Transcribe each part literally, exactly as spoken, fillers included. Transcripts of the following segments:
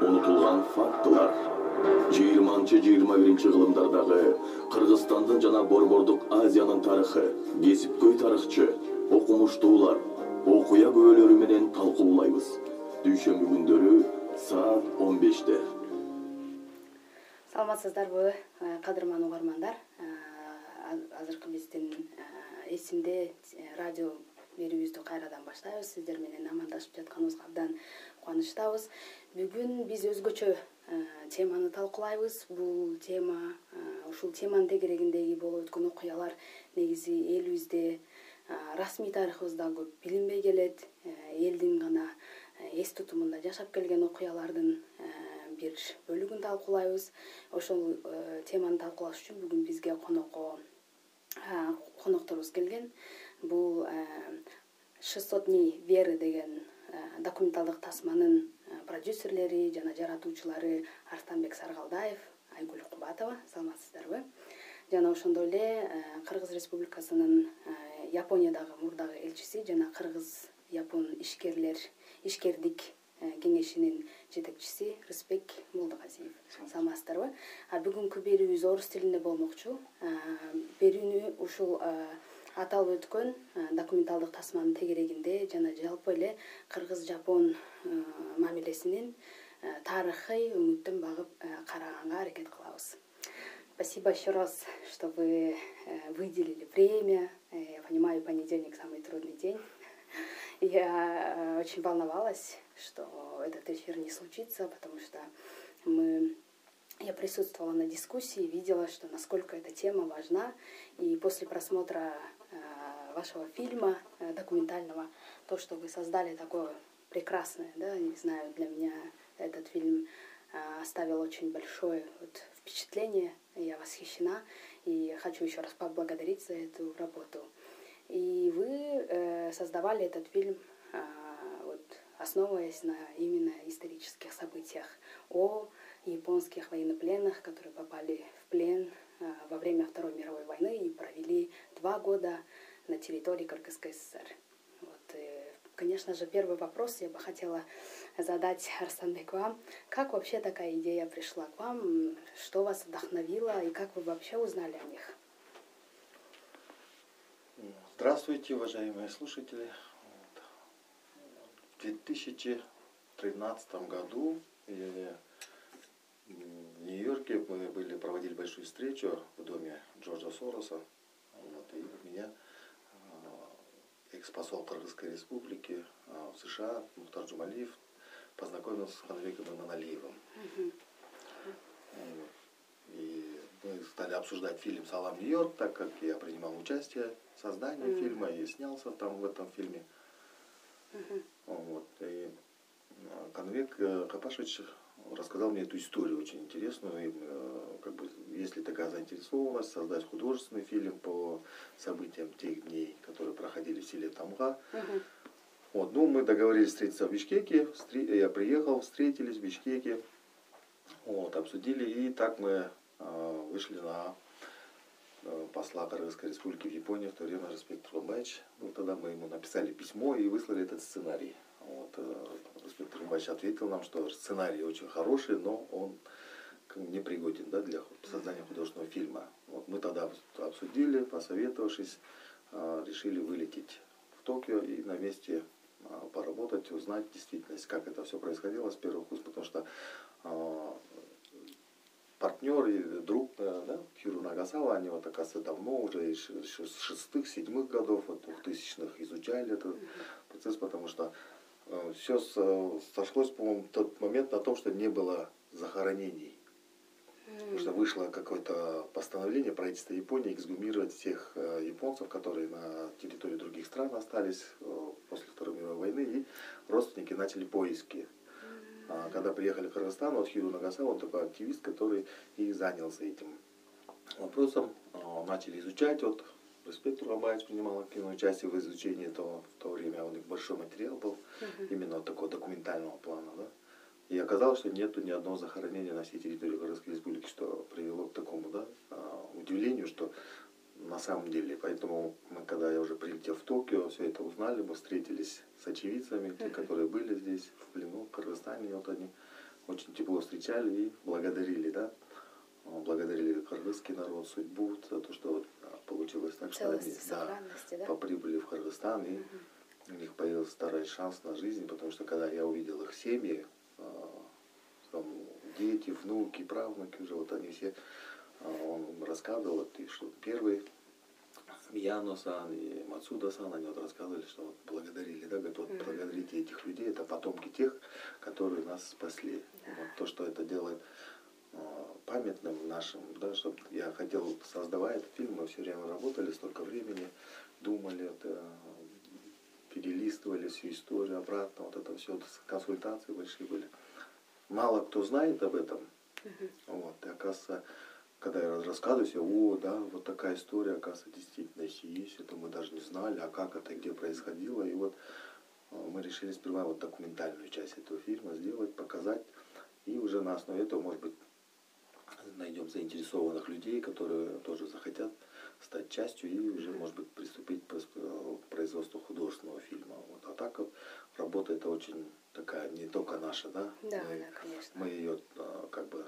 унутулган фактылар. жыйырманчы жыйырма биринчи кылымдардагы Кыргызстандын жана борбордук Азиянын тарыхы, кесипкөй тарыхчы, окумуштуулар, окуя көбөлөрү менен талкуулайбыз. Дүйшөмбү күндөрү саат он беште. Саламатсыздар бу, кадырман угармандар. Азыркы биздин эсимде радио берүүбүздү кайрадан баштайбыз. Сиздер менен амандашып жатканыбызга абдан кубанычтабыз. Бүгүн биз өзгөчө теманы талкуулайбыз. Бул тема, ушул теманын тегерегиндеги болуп өткөн окуялар негизи элибизде, расмий тарыхыбызда көп билинбей келет. Элдин гана эс тутумунда жашап келген окуялардын бир бөлүгүн талкуулайбыз. Ошол теманы талкуулаш үчүн бүгүн бизге конокко конокторубуз келген. Бул шестьсот дней веры деген документалдык тасманын продюсерлери жана жаратуучулары Арстанбек Сарғалдаев, Айгүл Кубатова, саламатсыздарбы. Жана ошондой эле Кыргыз Республикасынын Япониядагы мурдагы элчиси жана Кыргыз Япон ишкерлер ишкердик кеңешинин жетекчиси Респект Рубайч, саламатсыздарбы. А бүгүнкү берүүбүз орус тилинде болмокчу. Берүүнү ушул аталып өткөн документалдык тасманын тегерегинде жана жалпы эле кыргыз-жапон мамилесинин тарыхый үмүттөн багып караганга аракет кылабыз. Спасибо еще раз, что вы выделили время. Я понимаю, понедельник самый трудный день. Я очень волновалась, что этот эфир не случится, потому что мы Я присутствовала на дискуссии, видела, что насколько эта тема важна. И после просмотра э, вашего фильма э, документального, то, что вы создали такое прекрасное, да, не знаю, для меня этот фильм э, оставил очень большое вот, впечатление. Я восхищена и хочу еще раз поблагодарить за эту работу. И вы э, создавали этот фильм, э, вот, основываясь на именно исторических событиях о японских военнопленных, которые попали в плен во время Второй мировой войны и провели два года на территории Кыргызской ССР. Вот, и, конечно же, первый вопрос я бы хотела задать, Арстанбек, вам. Как вообще такая идея пришла к вам? Что вас вдохновило и как вы вообще узнали о них? Здравствуйте, уважаемые слушатели. В две тысячи тринадцатом году я в Нью-Йорке мы были, проводили большую встречу в доме Джорджа Сороса. Вот, и меня экс-посол Кыргызской Республики в США Мухтар Джумалиев познакомил с Канваем Иманалиевым. Mm-hmm. И мы стали обсуждать фильм «Салам Нью-Йорк», так как я принимал участие в создании mm-hmm. фильма и снялся там в этом фильме. Mm-hmm. Вот, и Канвай Капашевич рассказал мне эту историю очень интересную. И, как бы, если такая заинтересованность, создать художественный фильм по событиям тех дней, которые проходили в селе Тамга. Угу. Вот, ну, мы договорились встретиться в Бишкеке. Встр... Я приехал, встретились в Бишкеке. Вот, обсудили. И так мы э, вышли на э, посла Кыргызской Республики в Японии. В то время Респект Рубайч. Ну, тогда мы ему написали письмо и выслали этот сценарий. Вот, Респект Рубайч ответил нам, что сценарий очень хороший, но он не пригоден, да, для создания художественного фильма. Вот, мы тогда обсудили, посоветовавшись, решили вылететь в Токио и на месте поработать, узнать действительность, как это все происходило с первых уст, потому что партнер и друг, да, Хиуро Нагасава, они вот, оказывается, давно уже еще с шестых, седьмых годов, вот, двухтысячных изучали этот процесс, потому что все сошлось, по-моему, в тот момент на том, что не было захоронений. Mm-hmm. Потому что вышло какое-то постановление правительства Японии эксгумировать всех японцев, которые на территории других стран остались после Второй мировой войны, и родственники начали поиски. Mm-hmm. Когда приехали в Кыргызстан, вот Хиуро Нагаса, он такой активист, который и занялся этим вопросом. Начали изучать. Вот, Респект Рубайч принимал активное участие в изучении этого. В то время у них большой материал был, uh-huh. именно такого документального плана. Да? И оказалось, что нету ни одного захоронения на всей территории Кыргызской Республики, что привело к такому, да, удивлению, что на самом деле. Поэтому мы, когда я уже прилетел в Токио, все это узнали, мы встретились с очевидцами, uh-huh. те, которые были здесь в плену в Кыргызстане, вот они очень тепло встречали и благодарили, да, благодарили кыргызский народ, судьбу за то, что получилось так, что они да, да? поприбыли в Кыргызстан, и угу. у них появился второй шанс на жизнь, потому что когда я увидел их семьи, там, дети, внуки, правнуки уже, вот они все, он рассказывал, что первый Мияна-сан и Мацуда-сан, они вот рассказывали, что вот благодарили, да, говорят, вот благодарите этих людей, это потомки тех, которые нас спасли. Да. Вот то, что это делает памятным нашим, да, чтобы я хотел, создавая этот фильм, мы все время работали, столько времени, думали, это, перелистывали всю историю обратно, вот это все, консультации большие были. Мало кто знает об этом, uh-huh. вот, и оказывается, когда я рассказываю, все, о, да, вот такая история, оказывается, действительно есть, это мы даже не знали, а как это, где происходило. И вот мы решили сперва вот документальную часть этого фильма сделать, показать, и уже на основе этого, может быть, найдем заинтересованных людей, которые тоже захотят стать частью и уже, может быть, приступить к производству художественного фильма. Вот. А так вот работа это очень такая, не только наша, да? Да, мы, да, конечно. Мы ее как бы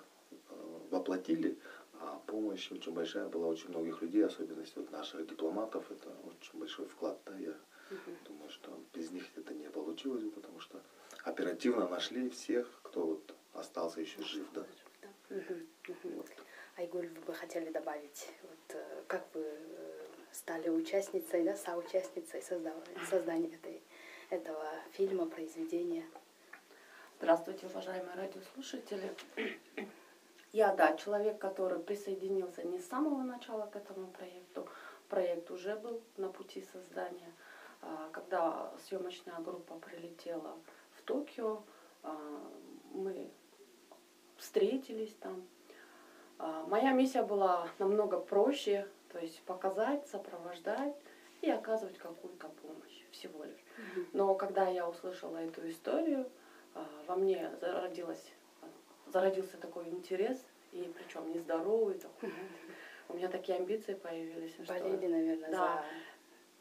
воплотили. А помощь очень большая была очень многих людей, особенно вот наших дипломатов. Это очень большой вклад. Да? Я угу. думаю, что без них это не получилось, потому что оперативно нашли всех, кто вот остался еще да, жив. Да? Да. Угу. Угу. Вот. Айгуль, вы бы хотели добавить, вот, как вы стали участницей, да, соучастницей создания этой, этого фильма, произведения? Здравствуйте, уважаемые радиослушатели. Я, да, человек, который присоединился не с самого начала к этому проекту. Проект уже был на пути создания. Когда съемочная группа прилетела в Токио, мы встретились там. Моя миссия была намного проще, то есть показать, сопровождать и оказывать какую-то помощь всего лишь. Но когда я услышала эту историю, во мне зародилась... Зародился такой интерес, и причем нездоровый такой. У меня такие амбиции появились. Болели, наверное, да.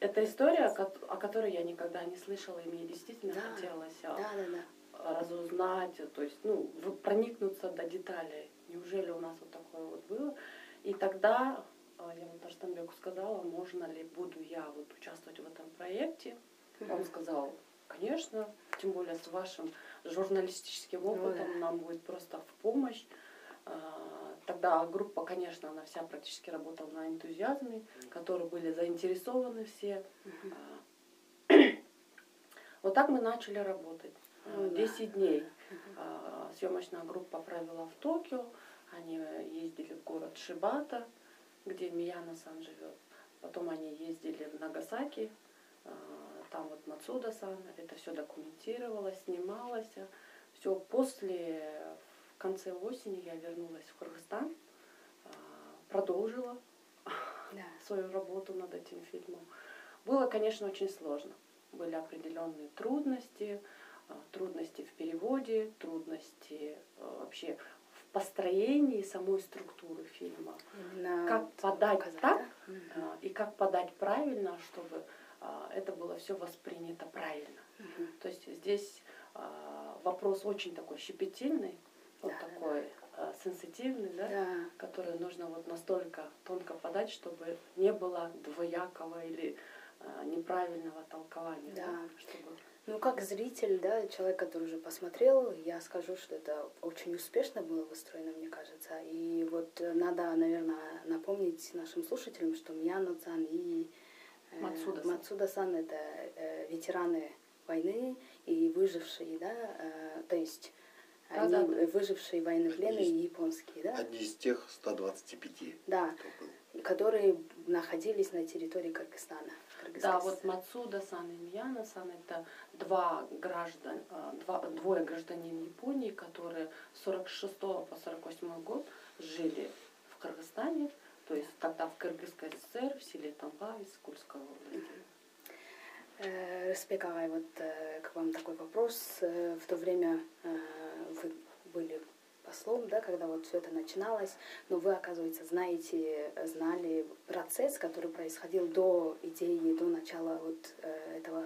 За... Это история, о которой я никогда не слышала, и мне действительно да. хотелось да, да, да. разузнать, то есть, ну, проникнуться до деталей. Неужели у нас вот такое вот было? И тогда я вот Арстанбеку сказала, можно ли буду я вот участвовать в этом проекте. Он сказал, конечно, тем более с вашим журналистическим опытом ну, да. нам будет просто в помощь. Тогда группа, конечно, она вся практически работала на энтузиазме, которые были заинтересованы все. Uh-huh. Вот так мы начали работать. Uh-huh. десять дней uh-huh. съемочная группа провела в Токио, они ездили в город Шибата, где Мияна-сан живет. Потом они ездили в Нагасаки, там вот Мацуда-сан, это все документировалось, снималось. Все, после, в конце осени я вернулась в Кыргызстан, продолжила да. свою работу над этим фильмом. Было, конечно, очень сложно. Были определенные трудности, трудности в переводе, трудности вообще в построении самой структуры фильма. На... Как подать показать, так да? и как подать правильно, чтобы... это было все воспринято правильно. Угу. То есть здесь а, вопрос очень такой щепетильный, да, вот такой да. а, сенситивный, да, да. который нужно вот настолько тонко подать, чтобы не было двоякого или а, неправильного толкования. Да. Да, чтобы... Ну, как зритель, да, человек, который уже посмотрел, я скажу, что это очень успешно было выстроено, мне кажется. И вот надо, наверное, напомнить нашим слушателям, что Мияна-сан и Мацуда-сан. Мацуда-сан это э, ветераны войны и выжившие, да, э, то есть да, они да, да. выжившие военнопленные и японские, да? Одни из тех ста двадцати пяти, да, которые находились на территории Кыргызстана. Да, вот Мацуда-сан и Мияна-сан это два граждан, два, двое гражданин Японии, которые с сорок шестого по сорок восьмой год жили в Кыргызстане. То есть тогда в Кыргызской ССР, в селе Томба из Кульского области. Респект, Агай, вот к вам такой вопрос. В то время вы были послом, да, когда вот все это начиналось, но вы, оказывается, знаете, знали процесс, который происходил до идеи, до начала вот этого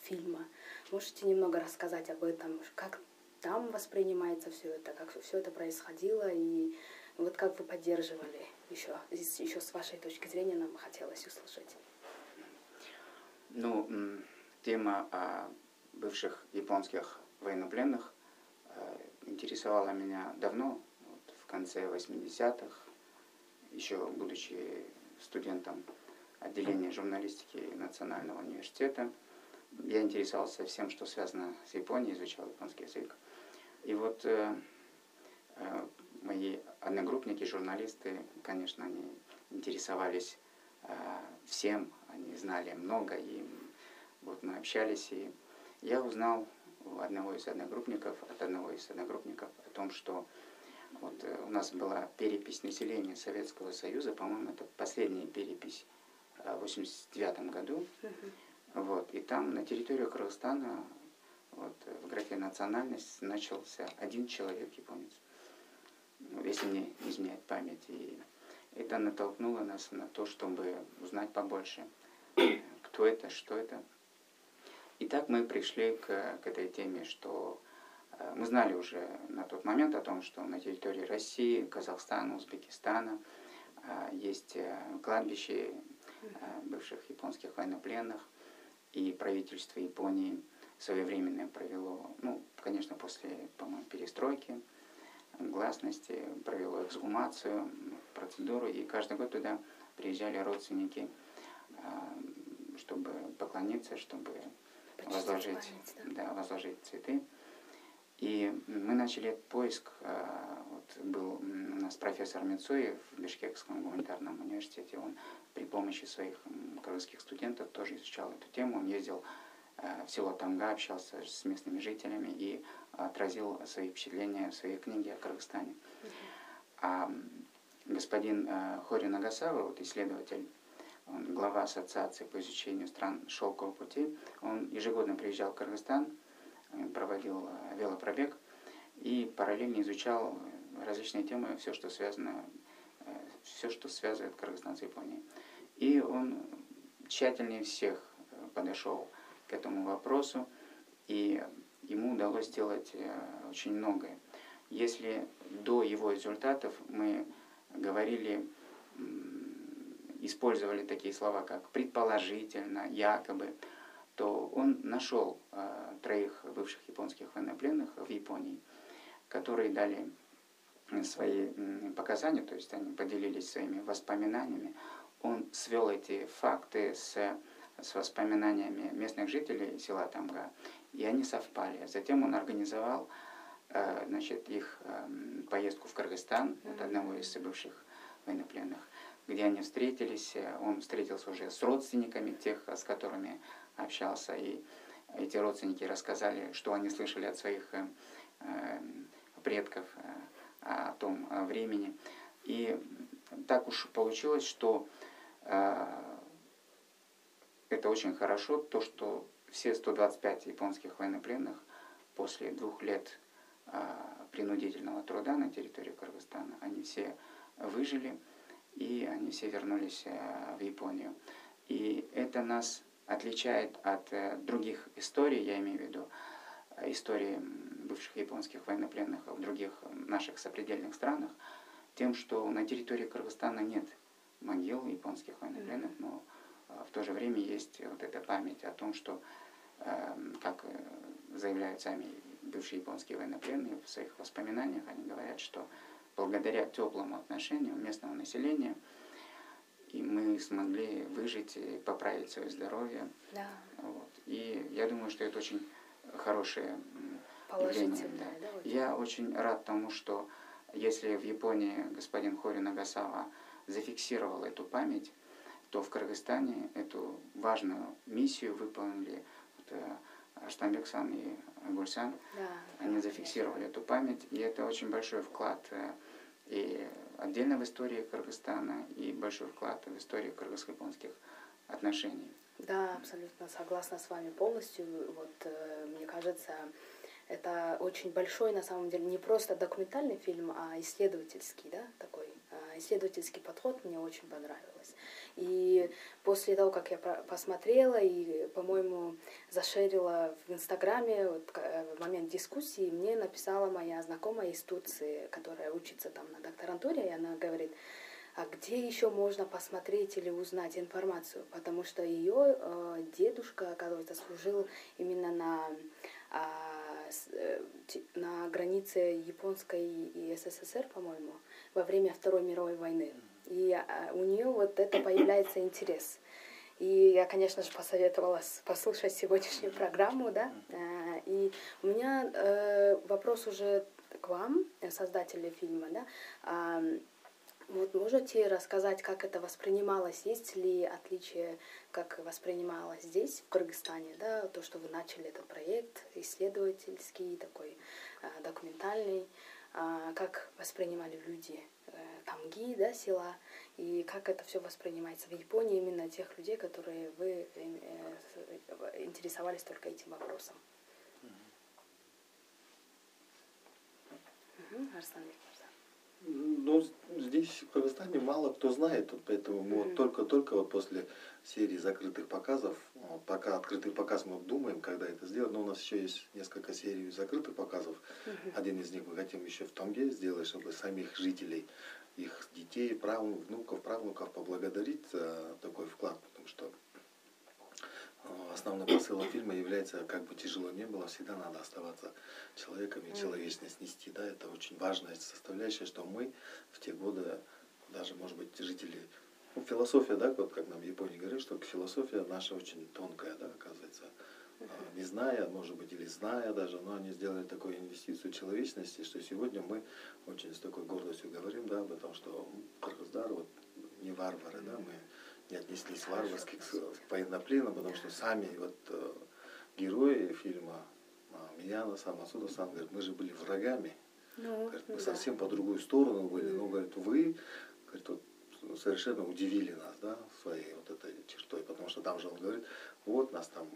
фильма. Можете немного рассказать об этом, как там вам воспринимается все это, как все это происходило, и вот как вы поддерживали еще, еще с вашей точки зрения нам хотелось услышать. Ну, тема о бывших японских военнопленных интересовала меня давно, вот в конце восьмидесятых, еще будучи студентом отделения журналистики Национального университета. Я интересовался всем, что связано с Японией, изучал японский язык. И вот э, э, мои одногруппники, журналисты, конечно, они интересовались э, всем, они знали много, и вот мы общались. И я узнал у одного из одногруппников, от одного из одногруппников о том, что вот, э, у нас была перепись населения Советского Союза, по-моему, это последняя перепись э, в восемьдесят девятом году. Вот, и там на территории Кыргызстана вот, в графе «национальность» начался один человек японец, если мне не изменяет память. И это натолкнуло нас на то, чтобы узнать побольше, кто это, что это. И так мы пришли к, к этой теме, что мы знали уже на тот момент о том, что на территории России, Казахстана, Узбекистана есть кладбище бывших японских военнопленных. И правительство Японии своевременно провело, ну, конечно, после, по-моему, перестройки, гласности, провело эксгумацию, процедуру. И каждый год туда приезжали родственники, чтобы поклониться, чтобы возложить, да, возложить цветы. И мы начали поиск. Вот был у нас профессор Мицуев в Бишкекском гуманитарном университете. Он при помощи своих кыргызских студентов тоже изучал эту тему. Он ездил в село Тамга, общался с местными жителями и отразил свои впечатления в своей книге о Кыргызстане. А господин Хори Нагасава, вот исследователь, он глава ассоциации по изучению стран Шелкового пути, он ежегодно приезжал в Кыргызстан, проводил велопробег и параллельно изучал различные темы, все, что связано, все, что связывает Кыргызстан с Японией. И он тщательнее всех подошел к этому вопросу, и ему удалось сделать очень многое. Если до его результатов мы говорили, использовали такие слова, как «предположительно», «якобы», то он нашел э, троих бывших японских военнопленных в Японии, которые дали свои м, показания, то есть они поделились своими воспоминаниями. Он свел эти факты с, с воспоминаниями местных жителей села Тамга, и они совпали. Затем он организовал э, значит, их э, поездку в Кыргызстан, от одного из бывших военнопленных, где они встретились. Он встретился уже с родственниками тех, с которыми общался, и эти родственники рассказали, что они слышали от своих э, предков э, о том о времени. И так уж получилось, что э, это очень хорошо, то, что все сто двадцать пять японских военнопленных после двух лет э, принудительного труда на территории Кыргызстана, они все выжили, и они все вернулись э, в Японию. И это нас отличает от э, других историй, я имею в виду истории бывших японских военнопленных в других наших сопредельных странах, тем, что на территории Кыргызстана нет могил японских военнопленных, но э, в то же время есть вот эта память о том, что, э, как заявляют сами бывшие японские военнопленные в своих воспоминаниях, они говорят, что благодаря теплому отношению местного населения и мы смогли выжить и поправить свое здоровье. Да. Вот. И я думаю, что это очень хорошее явление. Да. Да, вот. Я очень рад тому, что если в Японии господин Хори Нагасава зафиксировал эту память, то в Кыргызстане эту важную миссию выполнили вот, Арстанбек-сан и Айгуль-сан. Да, они конечно. Зафиксировали эту память, и это очень большой вклад и отдельно в истории Кыргызстана, и большой вклад в историю кыргызско-японских отношений. Да, абсолютно согласна с вами полностью. Вот, мне кажется, это очень большой, на самом деле, не просто документальный фильм, а исследовательский, да, такой исследовательский подход мне очень понравилось. И после того, как я посмотрела и, по-моему, зашерила в Инстаграме вот, в момент дискуссии, мне написала моя знакомая из Турции, которая учится там на докторантуре, и она говорит, а где еще можно посмотреть или узнать информацию, потому что ее э, дедушка, оказывается, служил именно на, э, на границе японской и СССР, по-моему, во время Второй мировой войны. И э, у нее вот это появляется интерес. И я, конечно же, посоветовала послушать сегодняшнюю программу, да. Э, и у меня э, вопрос уже к вам, создателю фильма, да. Э, Вот можете рассказать, как это воспринималось, есть ли отличие, как воспринималось здесь, в Кыргызстане, да, то, что вы начали этот проект, исследовательский, такой э, документальный, э, как воспринимали люди э, тамги, да, села, и как это все воспринимается в Японии, именно тех людей, которые вы э, э, интересовались только этим вопросом. Mm-hmm. Угу, Арстанбек. Ну, здесь, в Казахстане, мало кто знает, поэтому мы вот только-только вот после серии закрытых показов, пока открытый показ мы думаем, когда это сделать, но у нас еще есть несколько серий закрытых показов, один из них мы хотим еще в Тамге сделать, чтобы самих жителей, их детей, правнуков, внуков, правнуков поблагодарить за такой вклад, потому что основным посылом фильма является, как бы тяжело ни было, всегда надо оставаться человеком и человечность нести. Да? Это очень важная составляющая, что мы в те годы, даже, может быть, жители... Ну, философия, да, вот как нам в Японии говорят, что философия наша очень тонкая, да, оказывается. Не зная, может быть, или зная даже, но они сделали такую инвестицию человечности, что сегодня мы очень с такой гордостью говорим, да, об этом, что Кыргыздар, вот, не варвары, да, мы... не отнеслись варварски к военнопленным, потому что сами вот э, герои фильма э, Мияна-сан, Мацуда-сан, говорят, мы же были врагами. Ну, говорит, мы да. совсем по другую сторону были. Mm. Но, говорит, вы говорит, вот, совершенно удивили нас, да, своей вот этой чертой, потому что там же он говорит, вот нас там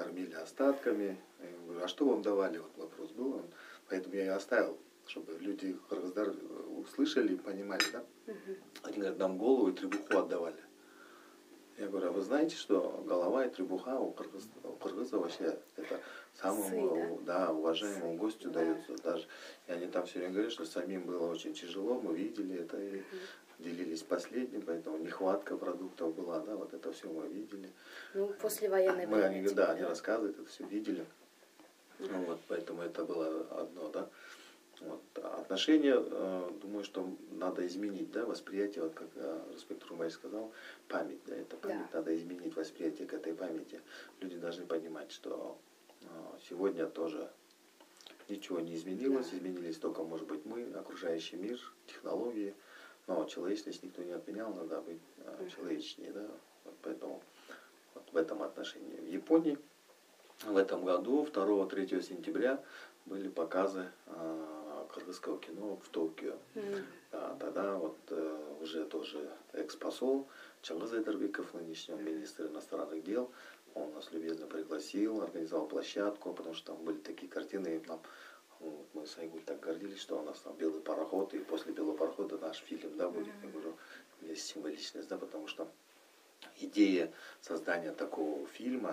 кормили остатками. Я говорю, а что вам давали? Вот вопрос был. Поэтому я и оставил, чтобы люди Кыргыздар услышали и понимали, да. Mm-hmm. Они говорят, нам голову и требуху отдавали. Я говорю, а вы знаете, что голова и требуха у кыргыза, у кыргыза вообще это самому Сы, да? Да, уважаемому Сы, гостю да. дается даже. И они там все время говорят, что самим было очень тяжело, мы видели это и делились последним, поэтому нехватка продуктов была, да, вот это все мы видели. Ну, после военной мы, они, да, да, они рассказывают, это все видели. Mm-hmm. Ну, вот, поэтому это было одно, да. Вот, отношения, э, думаю, что надо изменить, да, восприятие, вот как э, Респект Рубайч сказал, память, да, это память, да. Надо изменить восприятие к этой памяти. Люди должны понимать, что э, сегодня тоже ничего не изменилось, да. Изменились только, может быть, мы, окружающий мир, технологии, но человечность никто не отменял, надо быть э, человечнее, да, вот поэтому вот в этом отношении. В Японии в этом году, второго-третьего сентября, были показы э, кыргызского кино в Токио. Mm-hmm. Да, тогда вот э, уже тоже экс-посол Чингиз Торекулович, нынешний министр иностранных дел, он нас любезно пригласил, организовал площадку, потому что там были такие картины, и нам, ну, мы с Айгуль так гордились, что у нас там белый пароход, и после белого парохода наш фильм, да, будет. Mm-hmm. Я говорю, есть символичность, да, потому что идея создания такого фильма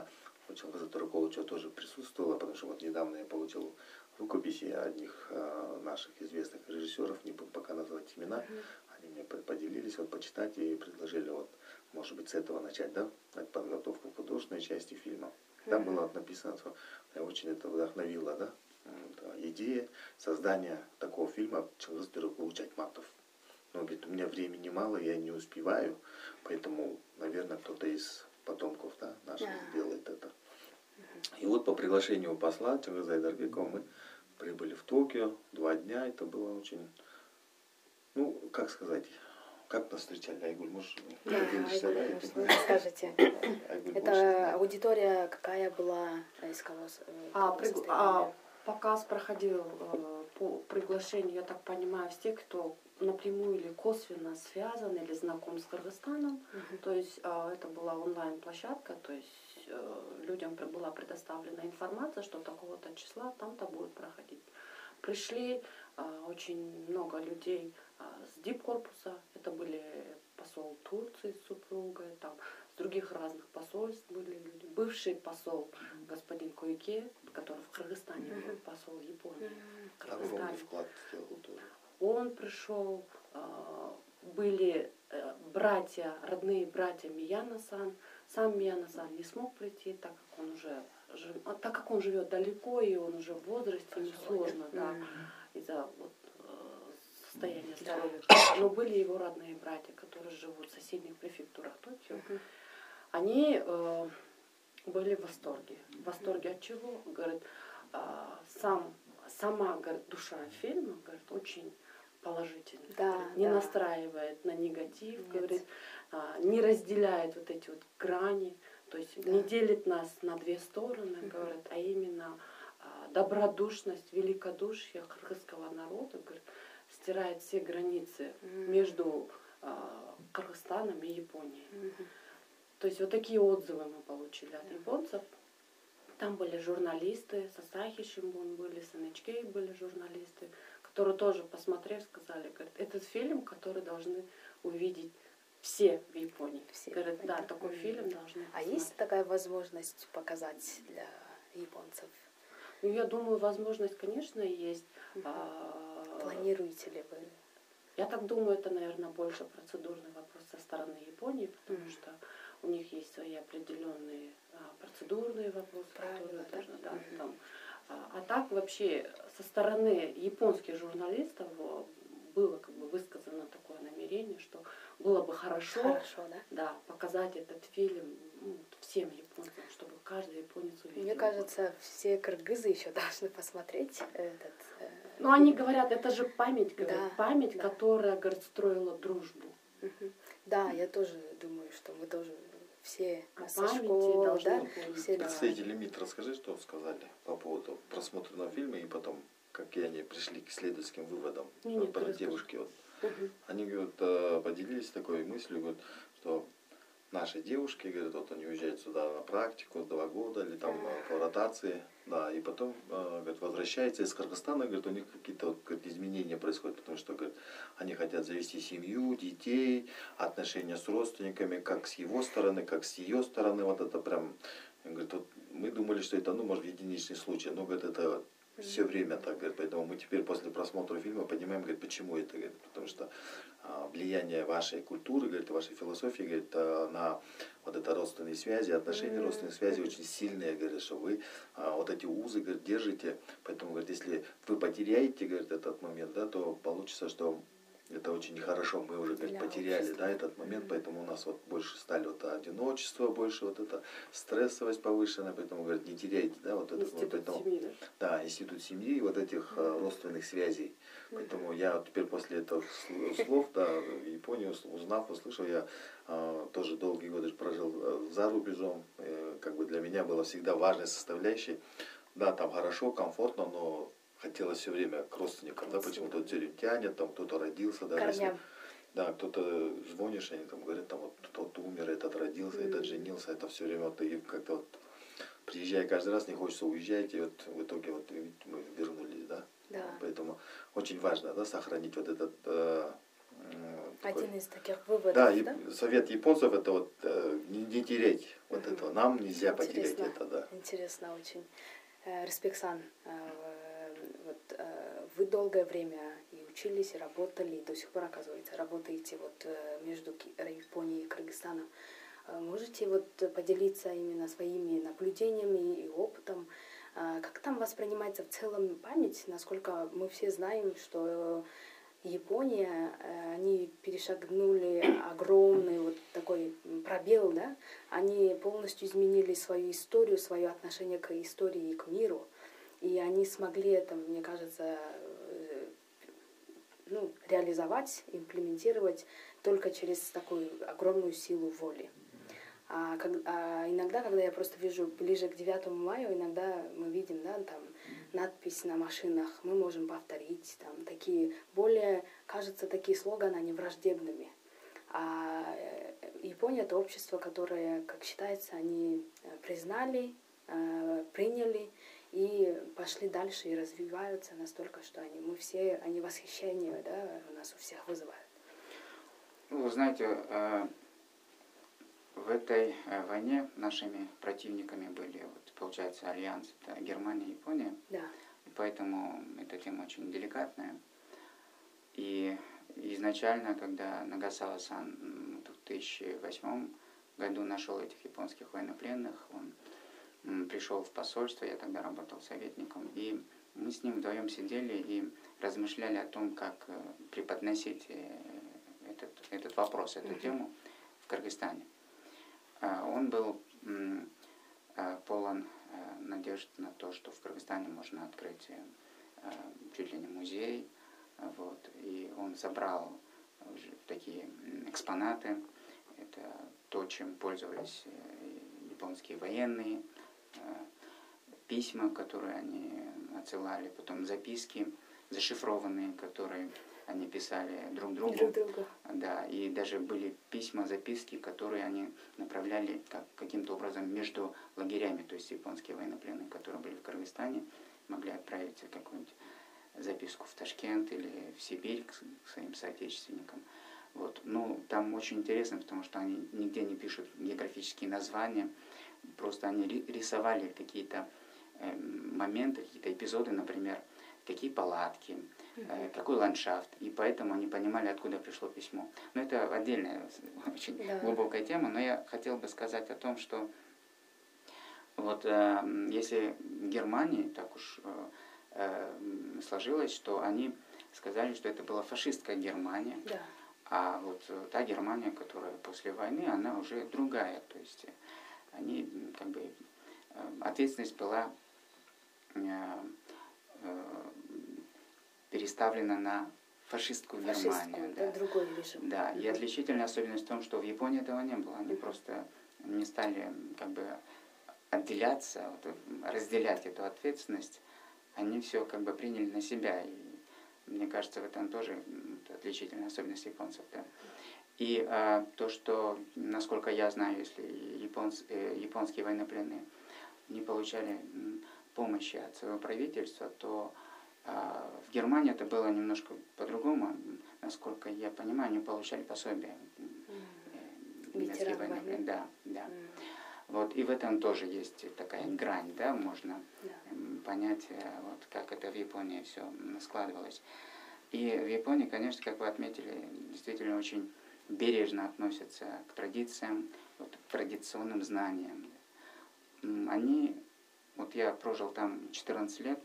у Чингиза Торекуловича тоже присутствовала, потому что вот недавно я получил рукописи одних э, наших известных режиссеров, не буду пока назвать имена, mm-hmm. они мне поделились, вот почитать и предложили, вот, может быть, с этого начать, да, подготовку к художественной части фильма. Mm-hmm. Там было написано, что я очень это вдохновило, да, вот, идея создания такого фильма «Чингиз Торекулович Айтматов». Но, говорит, у меня времени мало, я не успеваю, поэтому, наверное, кто-то из потомков, да, наших yeah. сделает это. И вот по приглашению посла Чингиза Торекуловича мы прибыли в Токио. Два дня это было очень, ну, как сказать, как нас встречали, Айгуль, может, да, поделишься, Айгуль, да? Может, это... расскажите. Айгуль, это может, аудитория какая была, из кого? А, при... а, показ проходил э, по приглашению, я так понимаю, все, кто напрямую или косвенно связан или знаком с Кыргызстаном. Uh-huh. То есть э, это была онлайн-площадка, то есть людям была предоставлена информация, что такого-то числа там-то будет проходить. Пришли э, очень много людей э, с дипкорпуса, это были посол Турции с супругой, там с других разных посольств были люди. Бывший посол господин Койке, который в Кыргызстане mm-hmm. был, посол Японии. Mm-hmm. Огромный вклад сделал тоже. Он пришел, были братья, родные братья Мияна-сан. Сам Мияна-сан не смог прийти, так как он уже жив... так как он живет далеко, и он уже в возрасте, ему сложно, да, mm-hmm. из-за вот, состояния здоровья. Но были его родные братья, которые живут в соседних префектурах Токио. Mm-hmm. Они э, были в восторге. В восторге от чего? Говорит, э, сам, сама говорит, душа фильма, говорит, очень положительно, да, не да. настраивает на негатив, Нет. говорит, а, не разделяет вот эти вот грани, то есть да. не делит нас на две стороны, угу. говорит, а именно а, добродушность, великодушие кыргызского народа, говорит, стирает все границы угу. между а, Кыргызстаном и Японией. Угу. То есть вот такие отзывы мы получили от угу. японцев. Там были журналисты, с Асахи Шимбун были, с эн эйч кей были журналисты, которые тоже, посмотрев, сказали, говорит, этот фильм, который должны увидеть все в Японии. Все. Говорит, да, это такой фильм должны посмотреть. А есть такая возможность показать для японцев? Ну, я думаю, возможность, конечно, есть. Угу. А... Планируете ли вы? Я так думаю, это, наверное, больше процедурный вопрос со стороны Японии, потому угу. что у них есть свои определенные процедурные вопросы, Правильно, которые да? должны, да, угу. там... А так вообще со стороны японских журналистов было как бы высказано такое намерение, что было бы хорошо, хорошо да? Да, показать этот фильм ну, всем японцам, чтобы каждый японец увидел. Мне кажется, все кыргызы еще должны посмотреть этот. Э, ну они говорят, это же память, говорят, да, память, да. которая, говорит, строила дружбу. Угу. Да, я тоже думаю, что мы должны. Все со школ, должны, да? Все представители МИД, расскажи, что сказали по поводу просмотренного фильма и потом, какие они пришли к исследовательским выводам. Нет, по девушке. Вот. Угу. Они говорят, поделились такой мыслью, говорят, что наши девушки, говорят, вот они уезжают сюда на практику два года или там по ротации, да, и потом говорят, возвращаются из Кыргызстана, говорят, у них какие-то говорят, изменения происходят, потому что говорят, они хотят завести семью, детей, отношения с родственниками, как с его стороны, как с ее стороны, вот это прям, говорят, вот мы думали, что это, ну, может, единичный случай, но говорят, это все время так, говорят, поэтому мы теперь после просмотра фильма понимаем, говорит, почему это, говорит, потому что а, влияние вашей культуры, говорит, вашей философии, говорит, а, на вот это родственные связи, отношения mm-hmm. родственных связей очень сильные, говорит, что вы а, вот эти узы, говорит, держите, поэтому, говорит, если вы потеряете, говорит, этот момент, да, то получится, что это очень нехорошо, мы уже говорит, потеряли да, этот момент, поэтому у нас вот больше стали вот одиночество, больше вот это стрессовость повышенная, поэтому говорят, не теряйте, да, вот этот институт вот, семьи, да? Да, институт семьи и вот этих mm-hmm. родственных связей. Mm-hmm. Поэтому я вот теперь после этого слов, да, в Японии узнав, услышал, я э, тоже долгие годы прожил э, за рубежом, э, как бы для меня было всегда важной составляющей, да, там хорошо, комфортно, но хотелось все время к родственникам, да, почему-то тянет, там кто-то родился, да, если, да, кто-то звонишь, они там говорят, там вот тот умер, этот родился, mm-hmm. этот женился, это все время вот и как-то вот приезжая каждый раз, не хочется уезжать, и вот в итоге вот мы вернулись, да. Да. Поэтому очень важно, да, сохранить вот этот э, такой, один из таких выводов, да, да? Совет японцев это вот э, не, не терять mm-hmm. вот этого, нам нельзя Интересно. Потерять это, да. Интересно очень, Респект-сан. Вот, э, вы долгое время и учились, и работали, и до сих пор, оказывается, работаете вот, э, между Японией и Кыргызстаном. Э, можете вот, поделиться именно своими наблюдениями и опытом? Э, как там воспринимается в целом память? Насколько мы все знаем, что Япония, э, они перешагнули огромный вот такой пробел, да? Они полностью изменили свою историю, свое отношение к истории и к миру. И они смогли это, мне кажется, ну, реализовать, имплементировать только через такую огромную силу воли. А, как, а иногда, когда я просто вижу ближе к девятому мая, иногда мы видим, да, там надпись на машинах, мы можем повторить, там такие более, кажется, такие слоганы, они враждебными. А Япония — это общество, которое, как считается, они признали, приняли, и пошли дальше и развиваются настолько, что они, мы все, они восхищение, да, у нас у всех вызывают. Ну, вы знаете, э, в этой войне нашими противниками были, вот, получается, альянс, это Германия и Япония. Да. Поэтому эта тема очень деликатная. И изначально, когда Нагасава-сан в две тысячи восьмом году нашел этих японских военнопленных, он пришел в посольство, я тогда работал советником, и мы с ним вдвоем сидели и размышляли о том, как преподносить этот, этот вопрос, эту [S2] Mm-hmm. [S1] Тему в Кыргызстане. Он был полон надежд на то, что в Кыргызстане можно открыть чуть ли не музей. Вот, и он забрал такие экспонаты, это то, чем пользовались японские военные, письма, которые они отсылали, потом записки зашифрованные, которые они писали друг другу. Друг друга. Да, и даже были письма, записки, которые они направляли как, каким-то образом между лагерями, то есть японские военнопленные, которые были в Кыргызстане, могли отправить какую-нибудь записку в Ташкент или в Сибирь к своим соотечественникам. Вот. Ну, там очень интересно, потому что они нигде не пишут географические названия, просто они рисовали какие-то э, моменты, какие-то эпизоды, например, какие палатки, э, какой ландшафт, и поэтому они понимали, откуда пришло письмо. Но это отдельная, очень да. глубокая тема, но я хотел бы сказать о том, что вот э, если в Германии так уж... Э, сложилось, что они сказали, что это была фашистская Германия, да. а вот та Германия, которая после войны, она уже другая, то есть они как бы ответственность была переставлена на фашистскую Германию, да. другой режим. Да, и отличительная особенность в том, что в Японии этого не было, они просто не стали как бы отделяться, разделять эту ответственность. Они все как бы приняли на себя, и мне кажется, в этом тоже отличительная особенность японцев. Да? И а, то, что, насколько я знаю, если японц, э, японские военнопленные не получали помощи от своего правительства, то а, в Германии это было немножко по-другому. Насколько я понимаю, они получали пособие. Э, немецкие военнопленные. Да, да. Вот, и в этом тоже есть такая грань, да, можно да. понять, вот, как это в Японии все складывалось. И в Японии, конечно, как вы отметили, действительно очень бережно относятся к традициям, вот, к традиционным знаниям. Они, вот я прожил там четырнадцать лет,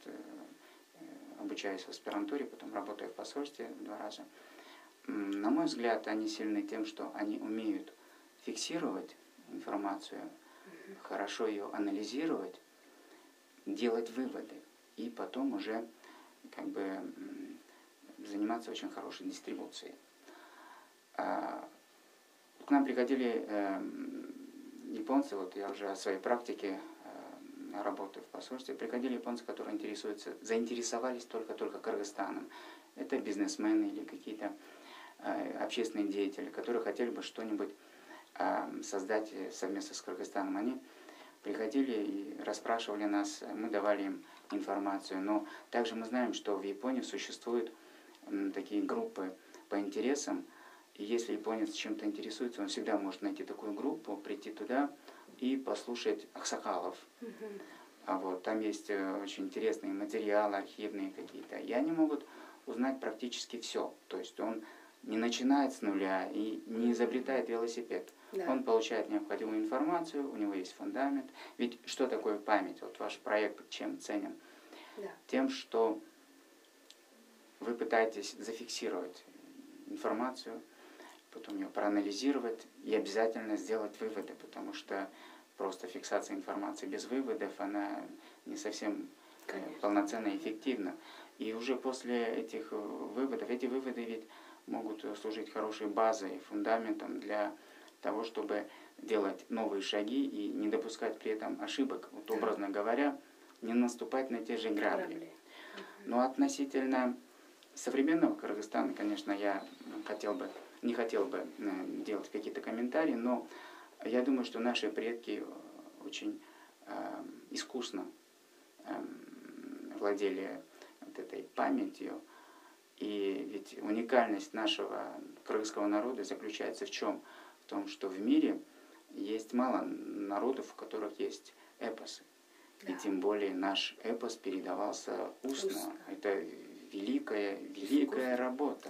обучаясь в аспирантуре, потом работая в посольстве два раза. На мой взгляд, они сильны тем, что они умеют фиксировать информацию, хорошо ее анализировать, делать выводы и потом уже как бы заниматься очень хорошей дистрибуцией. К нам приходили японцы, вот я уже о своей практике работаю в посольстве, приходили японцы, которые интересуются, заинтересовались только-только Кыргызстаном. Это бизнесмены или какие-то общественные деятели, которые хотели бы что-нибудь создать совместно с Кыргызстаном. Они приходили и расспрашивали нас, мы давали им информацию. Но также мы знаем, что в Японии существуют такие группы по интересам. И если японец чем-то интересуется, он всегда может найти такую группу, прийти туда и послушать аксакалов. Mm-hmm. А вот, там есть очень интересные материалы, архивные какие-то. И они могут узнать практически все. То есть он не начинает с нуля и не изобретает велосипед. Да. Он получает необходимую информацию, у него есть фундамент. Ведь что такое память? Вот ваш проект чем ценен? Да. Тем, что вы пытаетесь зафиксировать информацию, потом ее проанализировать и обязательно сделать выводы, потому что просто фиксация информации без выводов, она не совсем Конечно. полноценно и эффективна. И уже после этих выводов, эти выводы ведь могут служить хорошей базой, фундаментом для того, чтобы делать новые шаги и не допускать при этом ошибок, вот, образно говоря, не наступать на те же грабли. Но относительно современного Кыргызстана, конечно, я хотел бы, не хотел бы делать какие-то комментарии, но я думаю, что наши предки очень э, искусно э, владели вот этой памятью. И ведь уникальность нашего кыргызского народа заключается в чем? В том, что в мире есть мало народов, у которых есть эпосы. Да. И тем более наш эпос передавался устно. устно. Это великая, великая работа.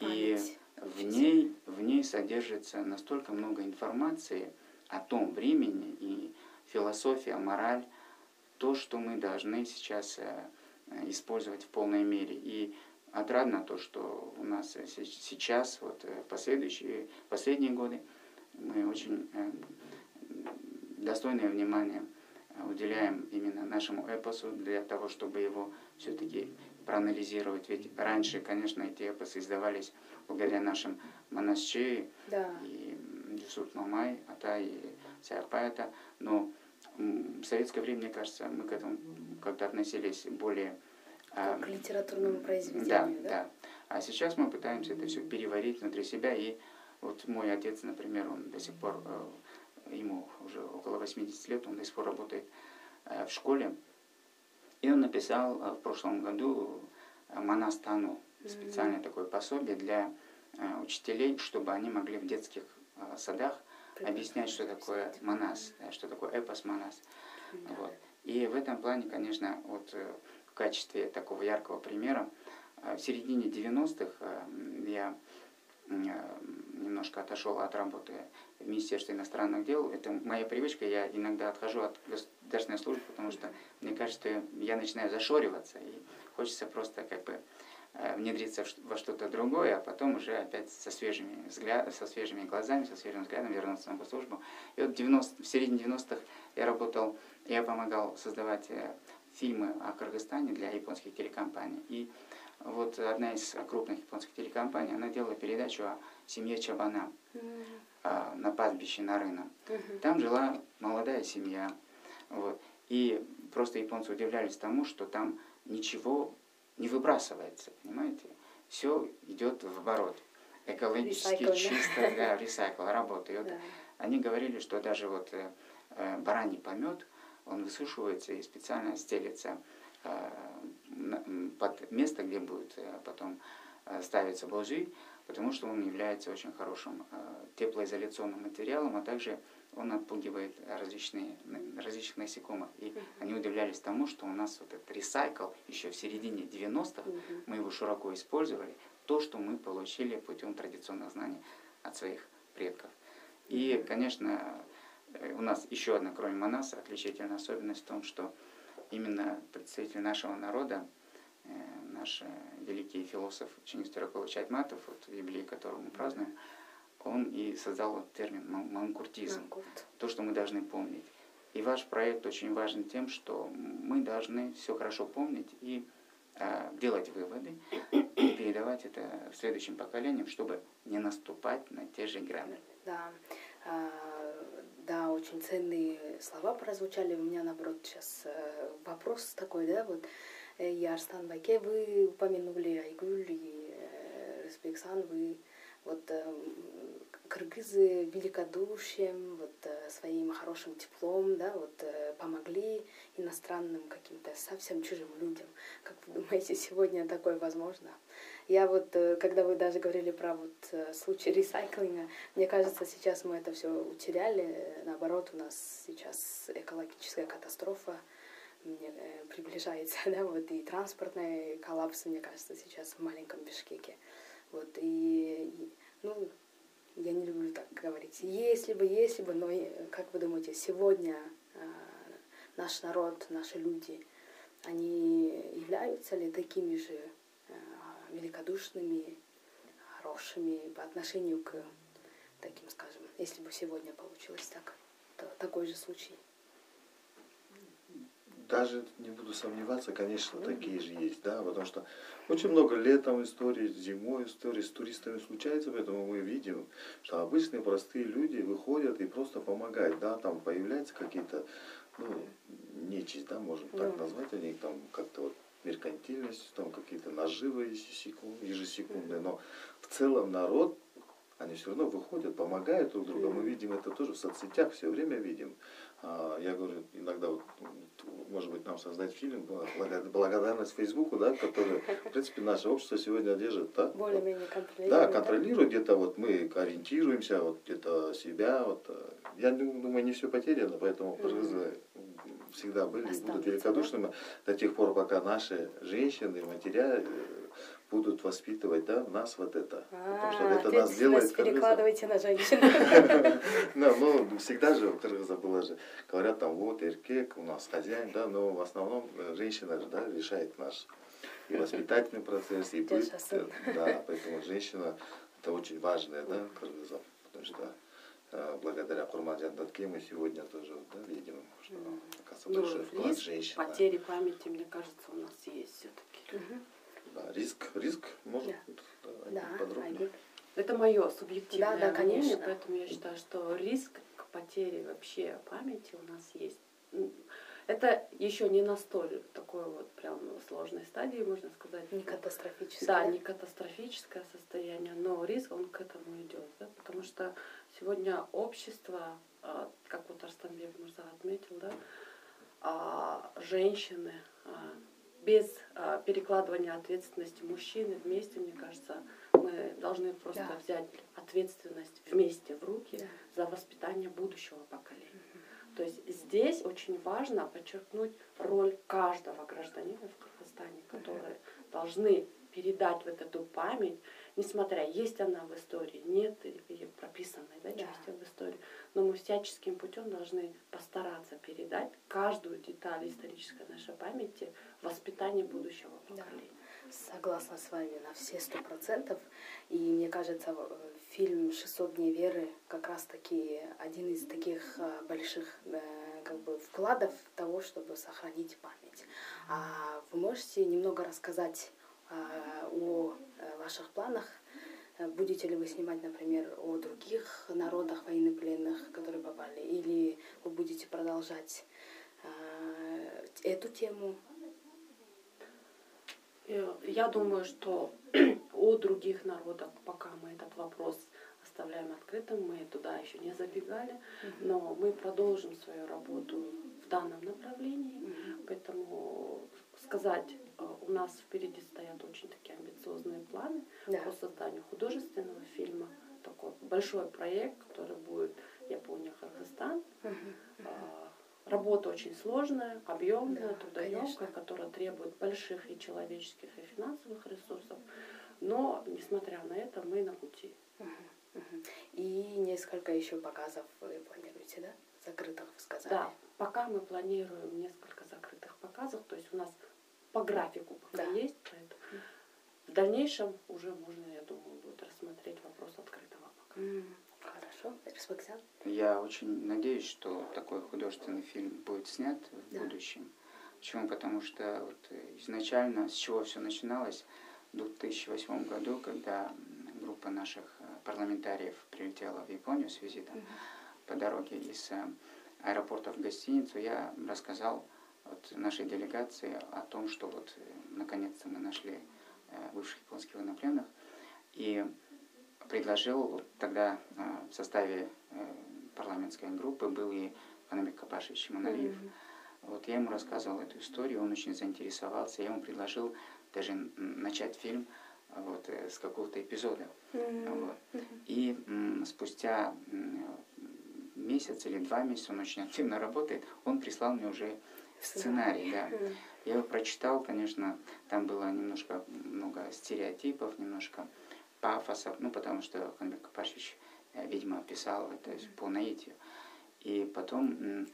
Да. И в ней, в ней содержится настолько много информации о том времени, и философия, мораль, то, что мы должны сейчас использовать в полной мере. И отрадно то, что у нас сейчас, вот последующие, последние годы, мы очень достойное внимание уделяем именно нашему эпосу для того, чтобы его все-таки проанализировать. Ведь раньше, конечно, эти эпосы издавались благодаря нашим монасчи, да, и Дюсут Мамай, Ата и Сяпаята. Но в советское время, мне кажется, мы к этому как-то относились более... Как к литературному произведению, да, да? Да. А сейчас мы пытаемся это все переварить внутри себя. И вот мой отец, например, он до сих пор... ему уже около восьмидесяти лет, он до сих пор работает в школе. И он написал в прошлом году Манастану, специальное такое пособие для учителей, чтобы они могли в детских садах объяснять, что такое Манас, что такое эпос Манас. Вот. И в этом плане, конечно, вот в качестве такого яркого примера, в середине девяностых я немножко отошел от работы в Министерстве иностранных дел. Это моя привычка, я иногда отхожу от государственной службы, потому что мне кажется, я начинаю зашориваться, и хочется просто как бы внедриться во что-то другое, а потом уже опять со свежими, взгляд, со свежими глазами, со свежим взглядом вернуться на госслужбу. И вот девяностых, в середине девяностых я работал, я помогал создавать фильмы о Кыргызстане для японских телекомпаний. И вот одна из крупных японских телекомпаний, она делала передачу о семье Чабана mm. а, на пастбище Нарына. Mm-hmm. Там жила молодая семья. Вот. И просто японцы удивлялись тому, что там ничего не выбрасывается, понимаете? Все идет в оборот. Экологически recycle, чисто, да, ресайкл, работает. Yeah. Они говорили, что даже вот э, бараний помет, он высушивается и специально стелится под место, где будет потом ставиться балжи, потому что он является очень хорошим теплоизоляционным материалом, а также он отпугивает различные, различных насекомых. И uh-huh. они удивлялись тому, что у нас вот этот ресайкл еще в середине девяностых, uh-huh. мы его широко использовали, то, что мы получили путем традиционных знаний от своих предков. И, конечно, у нас еще одна, кроме Манаса, отличительная особенность в том, что именно представитель нашего народа, э, наш великий философ Чингиз Торекулович Айтматов, вот юбилей которого мы празднуем, он и создал вот термин манкуртизм, Манкурт. То, что мы должны помнить. И ваш проект очень важен тем, что мы должны все хорошо помнить и э, делать выводы, и передавать это следующим поколениям, чтобы не наступать на те же грабли. Да. Да, очень ценные слова прозвучали. У меня, наоборот, сейчас вопрос такой, да, вот, и Арстанбеке, вы упомянули Айгуль и Респексан, вы, вот, кыргызы великодушием, вот, своим хорошим теплом, да, вот, помогли иностранным каким-то совсем чужим людям. Как вы думаете, сегодня такое возможно? Я вот, когда вы даже говорили про вот случай ресайклинга, мне кажется, сейчас мы это все утеряли. Наоборот, у нас сейчас экологическая катастрофа приближается, да, вот, и транспортный коллапс, мне кажется, сейчас в маленьком Бишкеке. Вот, и, и, ну, я не люблю так говорить. Если бы, если бы, но, как вы думаете, сегодня э, наш народ, наши люди, они являются ли такими же великодушными, хорошими по отношению к таким, скажем, если бы сегодня получилось так, то такой же случай? Даже не буду сомневаться, конечно, mm-hmm. такие же есть, да, потому что очень много летом истории, зимой истории с туристами случается, поэтому мы видим, что обычные простые люди выходят и просто помогают, да, там появляются какие-то, ну, нечисть, да, можно mm-hmm. так назвать, они там как-то вот меркантильность, там какие-то наживы ежесекундные, но в целом народ, они все равно выходят, помогают друг другу. Мы видим это тоже в соцсетях, все время видим. Я говорю, иногда вот может быть, нам создать фильм «Благодарность Фейсбуку», да, который, в принципе, наше общество сегодня держит, да? Более-менее контролирует. Да, контролирует, где-то вот мы ориентируемся, вот где-то себя. Вот. Я думаю, не все потеряно, поэтому кыргызы всегда были и будут великодушными до тех пор, пока наши женщины, матеря будут воспитывать, да, нас вот это. А, потому что это нас делает кыргыза. Перекладывайте на женщин. Ну, всегда же у кыргыза было же, говорят, там, вот, эркек, у нас хозяин, да, но в основном женщина же, да, решает наш и воспитательный процесс, и быт. Да, поэтому женщина, это очень важное, да, кыргыза, потому что благодаря Курманжан Датке мы сегодня тоже, да, видим, что, оказывается, большой вклад женщины. Потери памяти, мне кажется, у нас есть все-таки. Да, риск, риск, может, да. Да, подробно. Это мое субъективное, да, да, мнение, конечно. Поэтому я считаю, что риск к потере вообще памяти у нас есть. Это еще не на столь такой вот прям сложной стадии, можно сказать. Не катастрофическое. Да, не катастрофическое состояние, но риск, он к этому идет. Да? Потому что сегодня общество, как вот Арстанбек Мурза отметил, да, женщины без а, перекладывания ответственности мужчины вместе, мне кажется, мы должны просто, да, взять ответственность вместе в руки, да, за воспитание будущего поколения. Mm-hmm. То есть здесь очень важно подчеркнуть роль каждого гражданина в Кыргызстане, которые mm-hmm. должны передать вот эту память, несмотря, есть она в истории, нет или прописанной, да, части, да, в истории, но мы всяческим путем должны постараться передать каждую деталь исторической нашей памяти в воспитании будущего поколения. Да. Согласна с вами на все сто процентов. И мне кажется, фильм «шестьсот дней веры» как раз таки один из таких больших, как бы, вкладов того, чтобы сохранить память. А вы можете немного рассказать о ваших планах? Будете ли вы снимать, например, о других народах военнопленных, которые попали, или вы будете продолжать эту тему? Я думаю, что о других народах пока мы этот вопрос оставляем открытым, мы туда еще не забегали, но мы продолжим свою работу в данном направлении, поэтому сказать, у нас впереди стоят очень такие амбициозные планы, да, по созданию художественного фильма. Такой большой проект, который будет «Япония, Кыргызстан». Угу. Работа очень сложная, объемная, да, трудоемкая, которая требует больших и человеческих, и финансовых ресурсов. Но, несмотря на это, мы на пути. Угу. Угу. И несколько еще показов вы планируете, да? Закрытых, вы сказали. Да, пока мы планируем несколько закрытых показов, то есть у нас по графику пока, да, есть, поэтому в дальнейшем уже можно, я думаю, будет рассмотреть вопрос открытого пока. Хорошо. Я очень надеюсь, что такой художественный фильм будет снят в, да, будущем. Почему? Потому что вот изначально, с чего все начиналось, в две тысячи восьмом году, когда группа наших парламентариев прилетела в Японию с визитом, mm-hmm. по дороге из аэропорта в гостиницу, я рассказал от нашей делегации о том, что вот наконец-то мы нашли бывших японских военнопленных, и предложил тогда в составе парламентской группы был и Канвай Капашевич Иманалиев. Mm-hmm. Вот я ему рассказывал эту историю, он очень заинтересовался, я ему предложил даже начать фильм вот с какого-то эпизода. Mm-hmm. Вот. И м, спустя м, месяц или два месяца, он очень активно работает, он прислал мне уже сценарий, да. Я его прочитал, конечно, там было немножко много стереотипов, немножко пафоса, ну, потому что Канвай Капашевич, видимо, писал это по наитию. И потом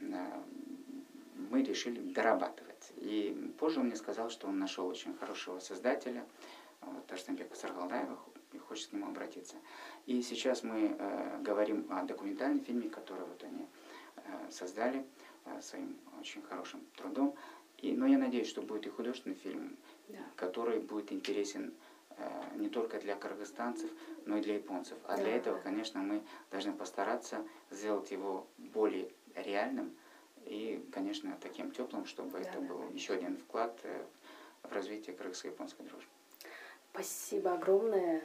мы решили дорабатывать. И позже он мне сказал, что он нашел очень хорошего создателя, вот, Арстанбека Сарғалдаева, и хочет к нему обратиться. И сейчас мы э, говорим о документальном фильме, который вот они э, создали своим очень хорошим трудом. И, но я надеюсь, что будет и художественный фильм, да, который будет интересен э, не только для кыргызстанцев, но и для японцев. А да, для этого, да, конечно, мы должны постараться сделать его более реальным и, конечно, таким теплым, чтобы, да, это, да, был еще один вклад э, в развитие кыргызско-японской дружбы. Спасибо огромное.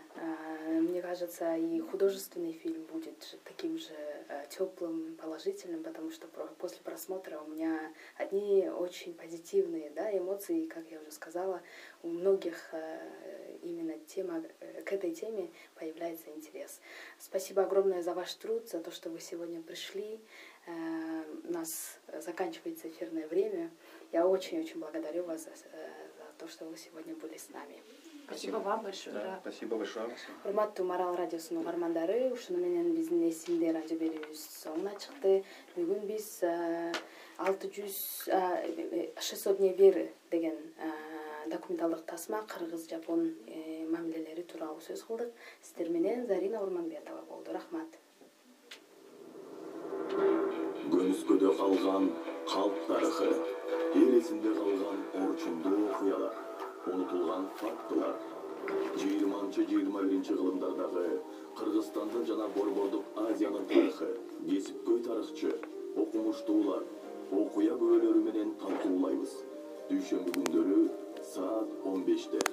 Мне кажется, и художественный фильм будет таким же теплым, положительным, потому что после просмотра у меня одни очень позитивные, да, эмоции, как я уже сказала, у многих именно тема, к этой теме появляется интерес. Спасибо огромное за ваш труд, за то, что вы сегодня пришли. У нас заканчивается эфирное время. Я очень-очень благодарю вас за, за то, что вы сегодня были с нами. Спасибо вам большое. Да, спасибо большое. Урматтуу Марал радиосунун каармандары, ушуну менен биздин эсимде радио берүүбүз соңуна чыкты. Бүгүн биз шестьсот бир деген документалдык тасма кыргыз-жапон мамилелери тууралуу сөз кылдык. Сиздер менен Зарина Урманбетова болду. Рахмат. Көмүскөдө калган калп тарыхы, эл эсинде калган орчундуу окуялар, унутулган фактылар. жыйырманчы жыйырма биринчи кылымдардагы Кыргызстандын жана борбордук Азиянын тарыхы, кесипкөй тарыхчы окумуштуулар, окуя бөлөрү менен талкуулайбыз. Дүйшөмбү күндөрү саат он беште.